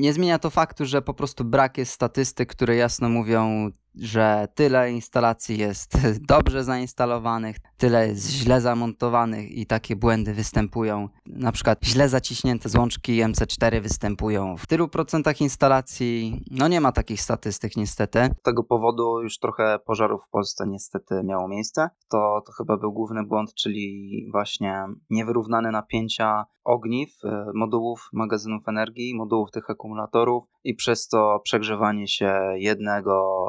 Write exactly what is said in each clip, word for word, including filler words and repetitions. nie zmienia to faktu, że po prostu brak jest statystyk, które jasno mówią, że tyle instalacji jest dobrze zainstalowanych, tyle jest źle zamontowanych i takie błędy występują. Na przykład źle zaciśnięte złączki M C cztery występują w tylu procentach instalacji. No nie ma takich statystyk niestety. Z tego powodu już trochę pożarów w Polsce niestety miało miejsce. To, to chyba był główny błąd, czyli właśnie niewyrównane napięcia ogniw, modułów magazynów energii, modułów tych akumulatorów i przez to przegrzewanie się jednego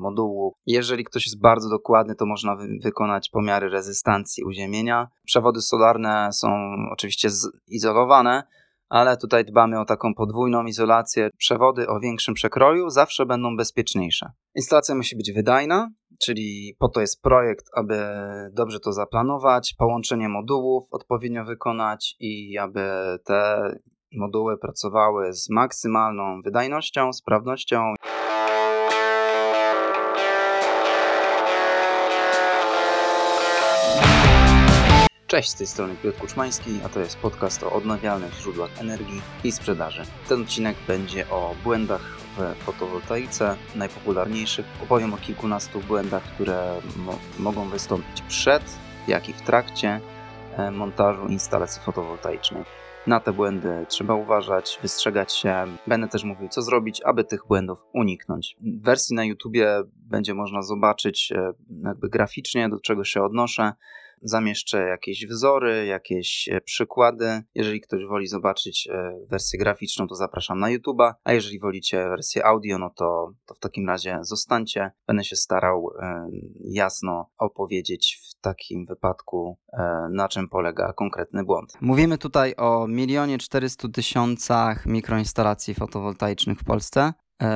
modułu. Jeżeli ktoś jest bardzo dokładny, to można wy- wykonać pomiary rezystancji uziemienia. Przewody solarne są oczywiście izolowane, ale tutaj dbamy o taką podwójną izolację. Przewody o większym przekroju zawsze będą bezpieczniejsze. Instalacja musi być wydajna, czyli po to jest projekt, aby dobrze to zaplanować, połączenie modułów odpowiednio wykonać i aby te moduły pracowały z maksymalną wydajnością, sprawnością. Cześć, z tej strony Piotr Kuczmański, a to jest podcast o odnawialnych źródłach energii i sprzedaży. Ten odcinek będzie o błędach w fotowoltaice, najpopularniejszych. Opowiem o kilkunastu błędach, które mo- mogą wystąpić przed, jak i w trakcie montażu instalacji fotowoltaicznej. Na te błędy trzeba uważać, wystrzegać się. Będę też mówił, co zrobić, aby tych błędów uniknąć. W wersji na YouTubie będzie można zobaczyć jakby graficznie, do czego się odnoszę. Zamieszczę jakieś wzory, jakieś przykłady. Jeżeli ktoś woli zobaczyć wersję graficzną, to zapraszam na YouTube'a, a jeżeli wolicie wersję audio, no to, to w takim razie zostańcie. Będę się starał jasno opowiedzieć w takim wypadku, na czym polega konkretny błąd. Mówimy tutaj o milionie czterystu tysiącach mikroinstalacji fotowoltaicznych w Polsce,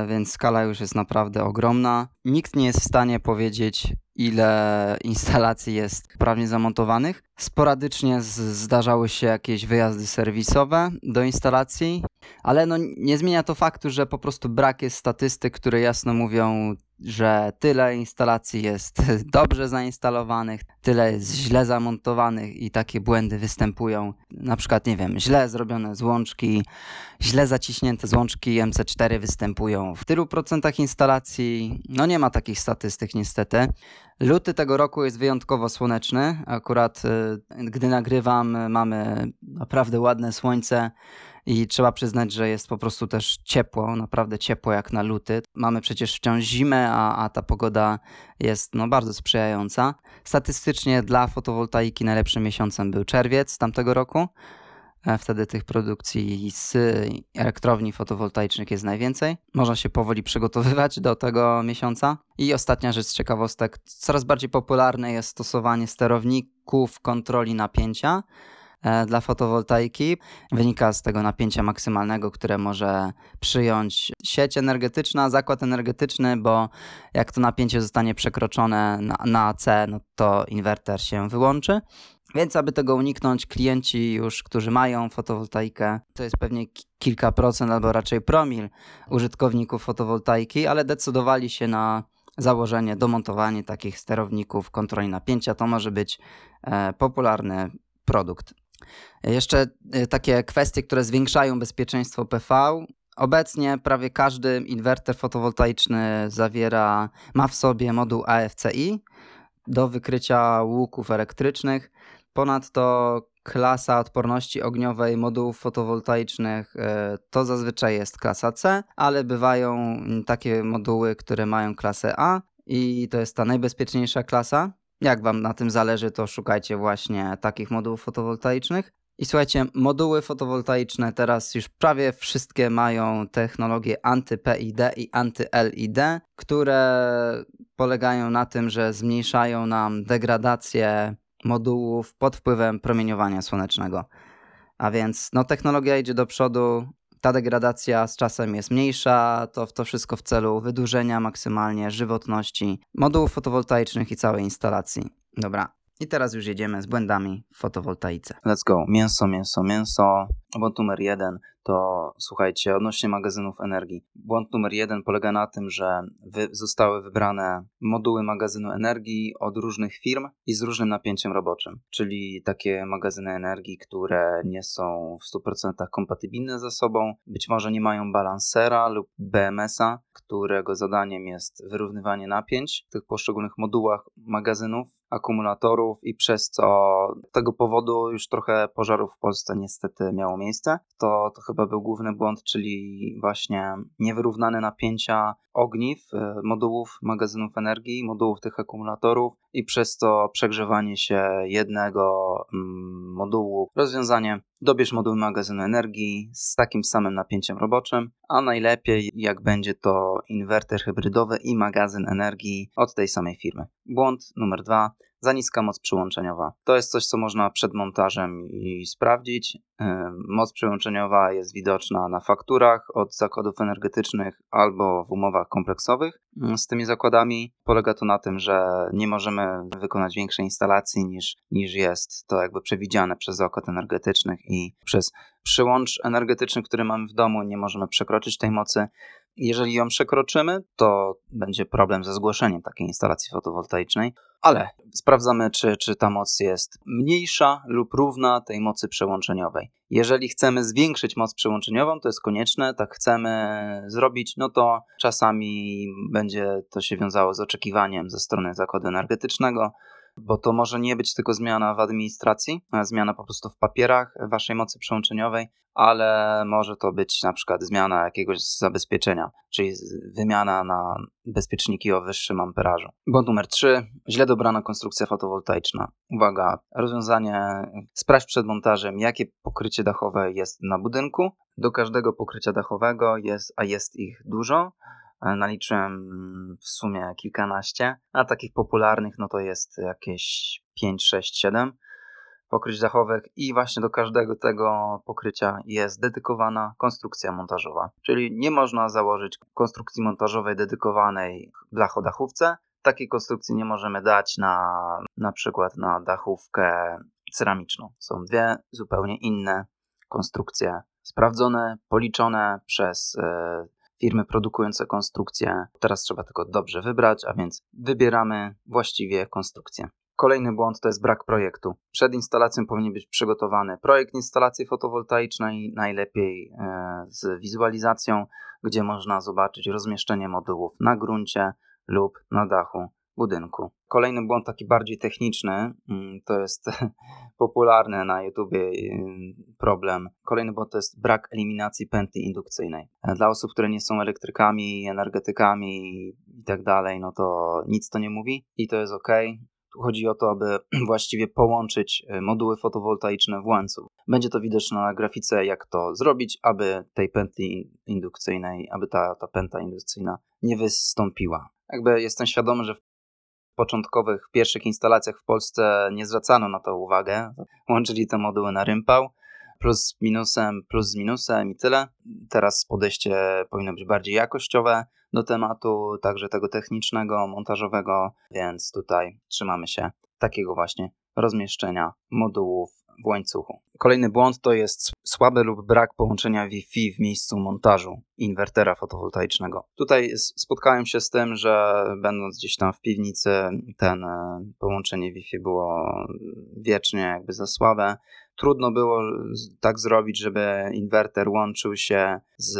więc skala już jest naprawdę ogromna. Nikt nie jest w stanie powiedzieć, ile instalacji jest prawnie zamontowanych. Sporadycznie z- zdarzały się jakieś wyjazdy serwisowe do instalacji, ale no nie zmienia to faktu, że po prostu brak jest statystyk, które jasno mówią, że tyle instalacji jest dobrze zainstalowanych, tyle jest źle zamontowanych i takie błędy występują. Na przykład, nie wiem, źle zrobione złączki, źle zaciśnięte złączki M C cztery występują w tylu procentach instalacji. No nie ma takich statystyk niestety. Luty tego roku jest wyjątkowo słoneczny. Akurat y, gdy nagrywam, mamy naprawdę ładne słońce i trzeba przyznać, że jest po prostu też ciepło, naprawdę ciepło jak na luty. Mamy przecież wciąż zimę, a, a ta pogoda jest no, bardzo sprzyjająca. Statystycznie dla fotowoltaiki najlepszym miesiącem był czerwiec tamtego roku. Wtedy tych produkcji z elektrowni fotowoltaicznych jest najwięcej. Można się powoli przygotowywać do tego miesiąca. I ostatnia rzecz z ciekawostek. Coraz bardziej popularne jest stosowanie sterowników kontroli napięcia dla fotowoltaiki. Wynika z tego napięcia maksymalnego, które może przyjąć sieć energetyczna, zakład energetyczny, bo jak to napięcie zostanie przekroczone na, na A C, no to inwerter się wyłączy. Więc aby tego uniknąć, klienci już, którzy mają fotowoltaikę, to jest pewnie kilka procent albo raczej promil użytkowników fotowoltaiki, ale decydowali się na założenie, domontowanie takich sterowników kontroli napięcia. To może być e, popularny produkt. Jeszcze e, takie kwestie, które zwiększają bezpieczeństwo P V. Obecnie prawie każdy inwerter fotowoltaiczny zawiera, ma w sobie moduł A F C I do wykrycia łuków elektrycznych. Ponadto klasa odporności ogniowej modułów fotowoltaicznych to zazwyczaj jest klasa C, ale bywają takie moduły, które mają klasę A i to jest ta najbezpieczniejsza klasa. Jak wam na tym zależy, to szukajcie właśnie takich modułów fotowoltaicznych. I słuchajcie, moduły fotowoltaiczne teraz już prawie wszystkie mają technologię anty P I D i anty L I D, które polegają na tym, że zmniejszają nam degradację modułów pod wpływem promieniowania słonecznego. A więc no, technologia idzie do przodu, ta degradacja z czasem jest mniejsza, to, to wszystko w celu wydłużenia maksymalnie żywotności modułów fotowoltaicznych i całej instalacji. Dobra, I teraz już jedziemy z błędami w fotowoltaice. Let's go. Mięso, mięso, mięso. Błąd numer jeden to, słuchajcie, odnośnie magazynów energii. Błąd numer jeden polega na tym, że wy zostały wybrane moduły magazynu energii od różnych firm i z różnym napięciem roboczym. Czyli takie magazyny energii, które nie są w stu procentach kompatybilne ze sobą, być może nie mają balansera lub B M S a, którego zadaniem jest wyrównywanie napięć w tych poszczególnych modułach magazynów, akumulatorów, i przez co z tego powodu już trochę pożarów w Polsce niestety miało miejsce. To, to chyba był główny błąd, czyli właśnie niewyrównane napięcia ogniw, modułów magazynów energii, modułów tych akumulatorów i przez to przegrzewanie się jednego mm, modułu. Rozwiązanie: dobierz moduł magazynu energii z takim samym napięciem roboczym, a najlepiej jak będzie to inwerter hybrydowy i magazyn energii od tej samej firmy. Błąd numer dwa. Za niska moc przyłączeniowa. To jest coś, co można przed montażem i sprawdzić. Moc przyłączeniowa jest widoczna na fakturach od zakładów energetycznych albo w umowach kompleksowych z tymi zakładami. Polega to na tym, że nie możemy wykonać większej instalacji niż, niż jest to jakby przewidziane przez zakład energetycznych i przez przyłącz energetyczny, który mamy w domu. Nie możemy przekroczyć tej mocy. Jeżeli ją przekroczymy, to będzie problem ze zgłoszeniem takiej instalacji fotowoltaicznej, ale sprawdzamy, czy, czy ta moc jest mniejsza lub równa tej mocy przełączeniowej. Jeżeli chcemy zwiększyć moc przełączeniową, to jest konieczne, tak chcemy zrobić, no to czasami będzie to się wiązało z oczekiwaniem ze strony zakładu energetycznego, bo to może nie być tylko zmiana w administracji, zmiana po prostu w papierach waszej mocy przełączeniowej, ale może to być na przykład zmiana jakiegoś zabezpieczenia, czyli wymiana na bezpieczniki o wyższym amperażu. Błąd numer trzy. Źle dobrana konstrukcja fotowoltaiczna. Uwaga, rozwiązanie: sprawdź przed montażem, jakie pokrycie dachowe jest na budynku. Do każdego pokrycia dachowego jest, a jest ich dużo. Naliczyłem w sumie kilkanaście, a takich popularnych no to jest jakieś pięć, sześć, siedem pokryć dachowych i właśnie do każdego tego pokrycia jest dedykowana konstrukcja montażowa. Czyli nie można założyć konstrukcji montażowej dedykowanej blachodachówce. Takiej konstrukcji nie możemy dać na na przykład na dachówkę ceramiczną. Są dwie zupełnie inne konstrukcje, sprawdzone, policzone przez yy, firmy produkujące konstrukcje. Teraz trzeba tylko dobrze wybrać, a więc wybieramy właściwie konstrukcję. Kolejny błąd to jest brak projektu. Przed instalacją powinien być przygotowany projekt instalacji fotowoltaicznej, najlepiej z wizualizacją, gdzie można zobaczyć rozmieszczenie modułów na gruncie lub na dachu budynku. Kolejny błąd taki bardziej techniczny, to jest popularny na YouTubie problem. Kolejny błąd to jest brak eliminacji pętli indukcyjnej. Dla osób, które nie są elektrykami, energetykami i tak dalej, no to nic to nie mówi i to jest ok. Tu chodzi o to, aby właściwie połączyć moduły fotowoltaiczne w łańcuch. Będzie to widoczne na grafice, jak to zrobić, aby tej pętli indukcyjnej, aby ta, ta pętla indukcyjna nie wystąpiła. Jakby jestem świadomy, że w początkowych, w pierwszych instalacjach w Polsce nie zwracano na to uwagę. Łączyli te moduły na rympał, plus z minusem, plus z minusem i tyle. Teraz podejście powinno być bardziej jakościowe do tematu, także tego technicznego, montażowego, więc tutaj trzymamy się takiego właśnie rozmieszczenia modułów w łańcuchu. Kolejny błąd to jest słabe lub brak połączenia Wi-Fi w miejscu montażu inwertera fotowoltaicznego. Tutaj spotkałem się z tym, że będąc gdzieś tam w piwnicy, ten połączenie Wi-Fi było wiecznie jakby za słabe. Trudno było tak zrobić, żeby inwerter łączył się z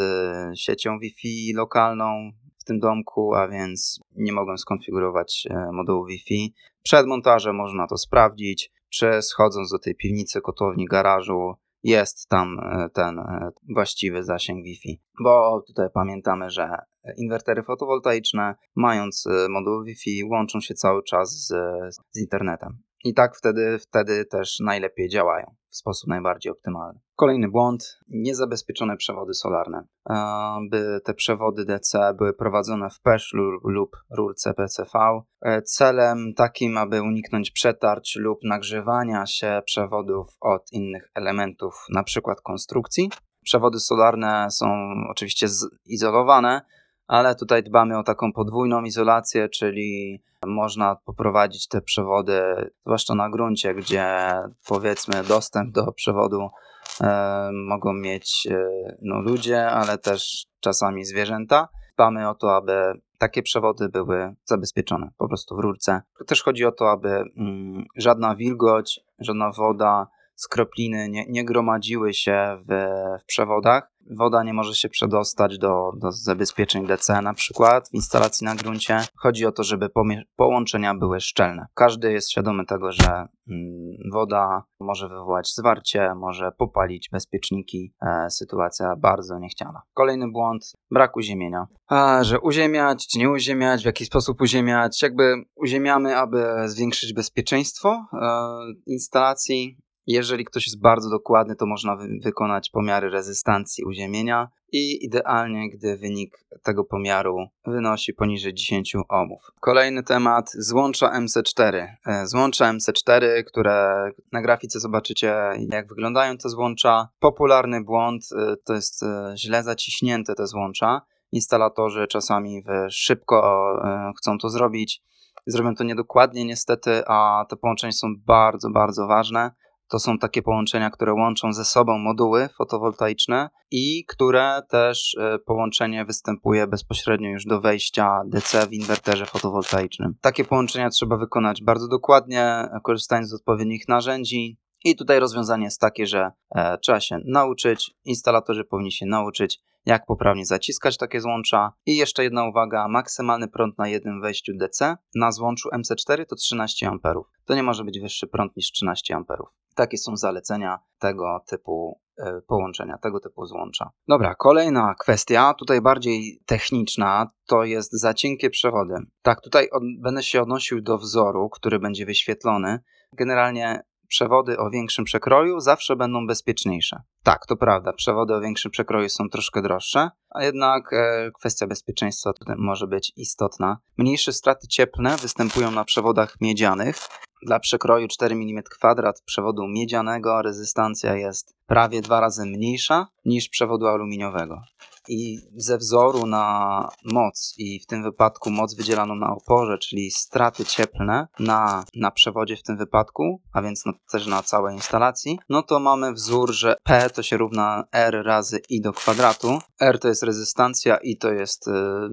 siecią Wi-Fi lokalną w tym domku, a więc nie mogłem skonfigurować modułu Wi-Fi. Przed montażem można to sprawdzić, czy schodząc do tej piwnicy, kotłowni, garażu jest tam ten właściwy zasięg Wi-Fi. Bo tutaj pamiętamy, że inwertery fotowoltaiczne, mając moduł Wi-Fi, łączą się cały czas z, z internetem. I tak wtedy, wtedy też najlepiej działają w sposób najbardziej optymalny. Kolejny błąd, niezabezpieczone przewody solarne. By te przewody D C były prowadzone w peszlu lub rurce P C V, celem takim, aby uniknąć przetarć lub nagrzewania się przewodów od innych elementów, na przykład konstrukcji. Przewody solarne są oczywiście izolowane, ale tutaj dbamy o taką podwójną izolację, czyli można poprowadzić te przewody, zwłaszcza na gruncie, gdzie powiedzmy dostęp do przewodu e, mogą mieć e, no, ludzie, ale też czasami zwierzęta. Dbamy o to, aby takie przewody były zabezpieczone po prostu w rurce. Też chodzi o to, aby mm, żadna wilgoć, żadna woda, skropliny nie, nie gromadziły się w, w przewodach. Woda nie może się przedostać do, do zabezpieczeń D C na przykład w instalacji na gruncie. Chodzi o to, żeby pomie- połączenia były szczelne. Każdy jest świadomy tego, że mm, woda może wywołać zwarcie, może popalić bezpieczniki. E, sytuacja bardzo niechciana. Kolejny błąd, brak uziemienia. A, że uziemiać, czy nie uziemiać, w jaki sposób uziemiać. Jakby uziemiamy, aby zwiększyć bezpieczeństwo e, instalacji. Jeżeli ktoś jest bardzo dokładny, to można wy- wykonać pomiary rezystancji uziemienia i idealnie, gdy wynik tego pomiaru wynosi poniżej dziesięć ohmów. Kolejny temat, złącza M C cztery. Złącza M C cztery, które na grafice zobaczycie, jak wyglądają te złącza. Popularny błąd to jest źle zaciśnięte te złącza. Instalatorzy czasami szybko chcą to zrobić. Zrobią to niedokładnie niestety, a te połączenia są bardzo, bardzo ważne. To są takie połączenia, które łączą ze sobą moduły fotowoltaiczne i które też połączenie występuje bezpośrednio już do wejścia D C w inwerterze fotowoltaicznym. Takie połączenia trzeba wykonać bardzo dokładnie, korzystając z odpowiednich narzędzi. I tutaj rozwiązanie jest takie, że e, trzeba się nauczyć, instalatorzy powinni się nauczyć, jak poprawnie zaciskać takie złącza. I jeszcze jedna uwaga, maksymalny prąd na jednym wejściu D C na złączu M C cztery to trzynaście amperów. To nie może być wyższy prąd niż trzynaście amperów. Takie są zalecenia tego typu y, połączenia, tego typu złącza. Dobra, kolejna kwestia, tutaj bardziej techniczna, to jest za cienkie przewody. Tak, tutaj od, będę się odnosił do wzoru, który będzie wyświetlony. Generalnie przewody o większym przekroju zawsze będą bezpieczniejsze. Tak, to prawda, przewody o większym przekroju są troszkę droższe, a jednak e, kwestia bezpieczeństwa tutaj może być istotna. Mniejsze straty cieplne występują na przewodach miedzianych. Dla przekroju cztery milimetry kwadratowych przewodu miedzianego rezystancja jest prawie dwa razy mniejsza niż przewodu aluminiowego. I ze wzoru na moc i w tym wypadku moc wydzielaną na oporze, czyli straty cieplne na, na przewodzie w tym wypadku, a więc no, też na całej instalacji, no to mamy wzór, że P to się równa R razy I do kwadratu. R to jest rezystancja, I to jest y,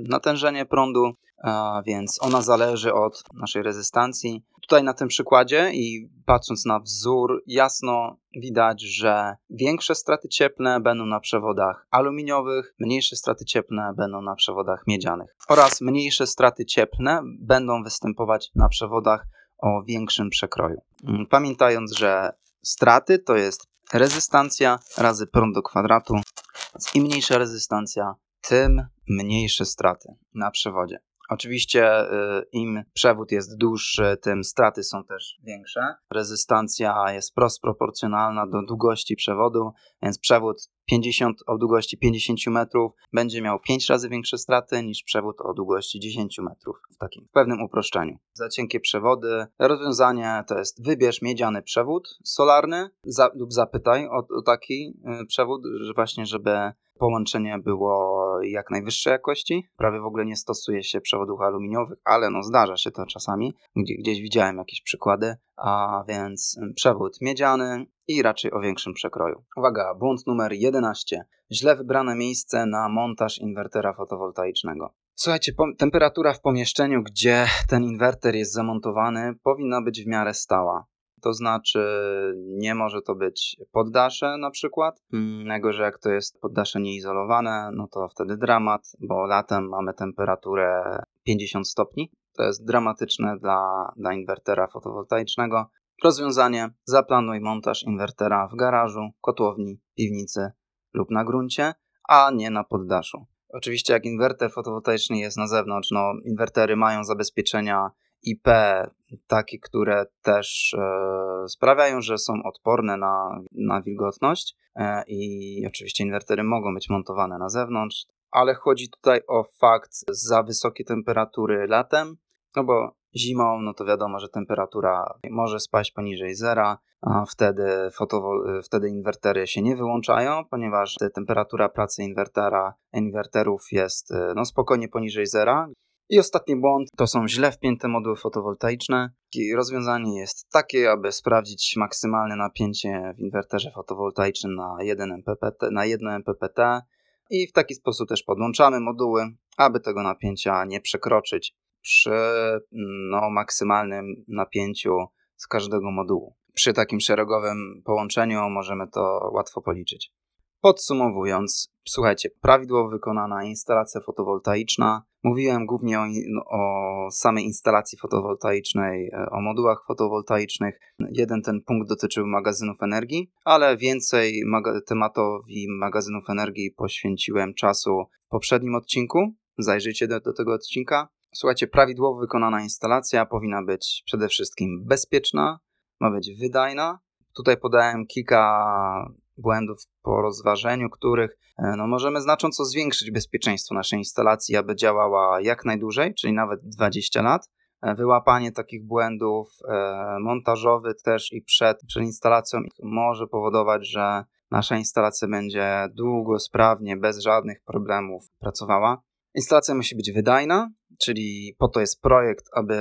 natężenie prądu, a więc ona zależy od naszej rezystancji. Tutaj na tym przykładzie i patrząc na wzór jasno widać, że większe straty cieplne będą na przewodach aluminiowych, mniejsze straty cieplne będą na przewodach miedzianych oraz mniejsze straty cieplne będą występować na przewodach o większym przekroju. Pamiętając, że straty to jest rezystancja razy prąd do kwadratu, więc im mniejsza rezystancja, tym mniejsze straty na przewodzie. Oczywiście im przewód jest dłuższy, tym straty są też większe. Rezystancja jest wprost proporcjonalna do długości przewodu, więc przewód pięćdziesiąt o długości pięćdziesiąt metrów będzie miał pięć razy większe straty niż przewód o długości dziesięć metrów w takim w pewnym uproszczeniu. Za cienkie przewody rozwiązanie to jest wybierz miedziany przewód solarny za, lub zapytaj o, o taki y, przewód, że właśnie żeby połączenie było jak najwyższej jakości. Prawie w ogóle nie stosuje się przewodów aluminiowych, ale no zdarza się to czasami. Gdzie, gdzieś widziałem jakieś przykłady, a więc przewód miedziany i raczej o większym przekroju. Uwaga, błąd numer jedenaście. Źle wybrane miejsce na montaż inwertera fotowoltaicznego. Słuchajcie, pom- temperatura w pomieszczeniu, gdzie ten inwerter jest zamontowany, powinna być w miarę stała. To znaczy nie może to być poddasze na przykład, jako że jak to jest poddasze nieizolowane, no to wtedy dramat, bo latem mamy temperaturę pięćdziesiąt stopni. To jest dramatyczne dla, dla inwertera fotowoltaicznego. Rozwiązanie, zaplanuj montaż inwertera w garażu, kotłowni, piwnicy lub na gruncie, a nie na poddaszu. Oczywiście jak inwerter fotowoltaiczny jest na zewnątrz, no inwertery mają zabezpieczenia I P, takie, które też e, sprawiają, że są odporne na, na wilgotność e, i oczywiście inwertery mogą być montowane na zewnątrz, ale chodzi tutaj o fakt za wysokie temperatury latem, no bo Zimą, no to wiadomo, że temperatura może spaść poniżej zera, a wtedy, fotowol- wtedy inwertery się nie wyłączają, ponieważ temperatura pracy inwertera, inwerterów jest no, spokojnie poniżej zera. I ostatni błąd to są źle wpięte moduły fotowoltaiczne. I rozwiązanie jest takie, aby sprawdzić maksymalne napięcie w inwerterze fotowoltaicznym na jeden M P P T, na jedno M P P T i w taki sposób też podłączamy moduły, aby tego napięcia nie przekroczyć przy no, maksymalnym napięciu z każdego modułu. Przy takim szeregowym połączeniu możemy to łatwo policzyć. Podsumowując, słuchajcie, prawidłowo wykonana instalacja fotowoltaiczna. Mówiłem głównie o, o samej instalacji fotowoltaicznej, o modułach fotowoltaicznych. Jeden ten punkt dotyczył magazynów energii, ale więcej maga- tematowi magazynów energii poświęciłem czasu w poprzednim odcinku. Zajrzyjcie do, do tego odcinka. Słuchajcie, prawidłowo wykonana instalacja powinna być przede wszystkim bezpieczna, ma być wydajna. Tutaj podałem kilka błędów, po rozważeniu których no, możemy znacząco zwiększyć bezpieczeństwo naszej instalacji, aby działała jak najdłużej, czyli nawet dwadzieścia lat. Wyłapanie takich błędów e, montażowy też i przed, przed instalacją może powodować, że nasza instalacja będzie długo, sprawnie, bez żadnych problemów pracowała. Instalacja musi być wydajna, czyli po to jest projekt, aby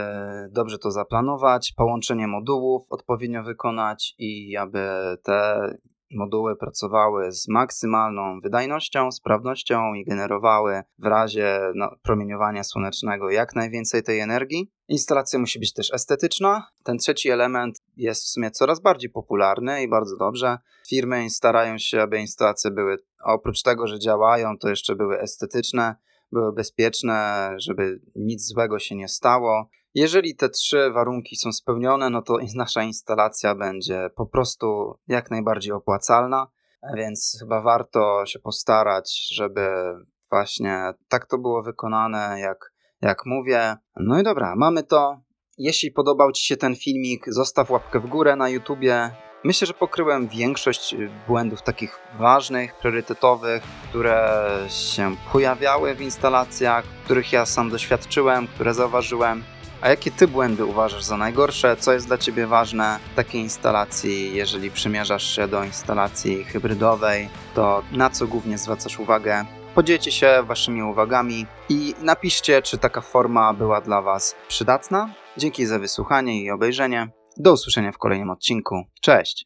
dobrze to zaplanować, połączenie modułów odpowiednio wykonać i aby te moduły pracowały z maksymalną wydajnością, sprawnością i generowały w razie promieniowania słonecznego jak najwięcej tej energii. Instalacja musi być też estetyczna. Ten trzeci element jest w sumie coraz bardziej popularny i bardzo dobrze. Firmy starają się, aby instalacje były, oprócz tego, że działają, to jeszcze były estetyczne, były bezpieczne, żeby nic złego się nie stało. Jeżeli te trzy warunki są spełnione, no to nasza instalacja będzie po prostu jak najbardziej opłacalna, więc chyba warto się postarać, żeby właśnie tak to było wykonane, jak, jak mówię. No i dobra, mamy to. Jeśli podobał Ci się ten filmik, zostaw łapkę w górę na YouTubie. Myślę, że pokryłem większość błędów takich ważnych, priorytetowych, które się pojawiały w instalacjach, których ja sam doświadczyłem, które zauważyłem. A jakie Ty błędy uważasz za najgorsze? Co jest dla Ciebie ważne w takiej instalacji? Jeżeli przymierzasz się do instalacji hybrydowej, to na co głównie zwracasz uwagę? Podzielcie się Waszymi uwagami i napiszcie, czy taka forma była dla Was przydatna. Dzięki za wysłuchanie i obejrzenie. Do usłyszenia w kolejnym odcinku. Cześć!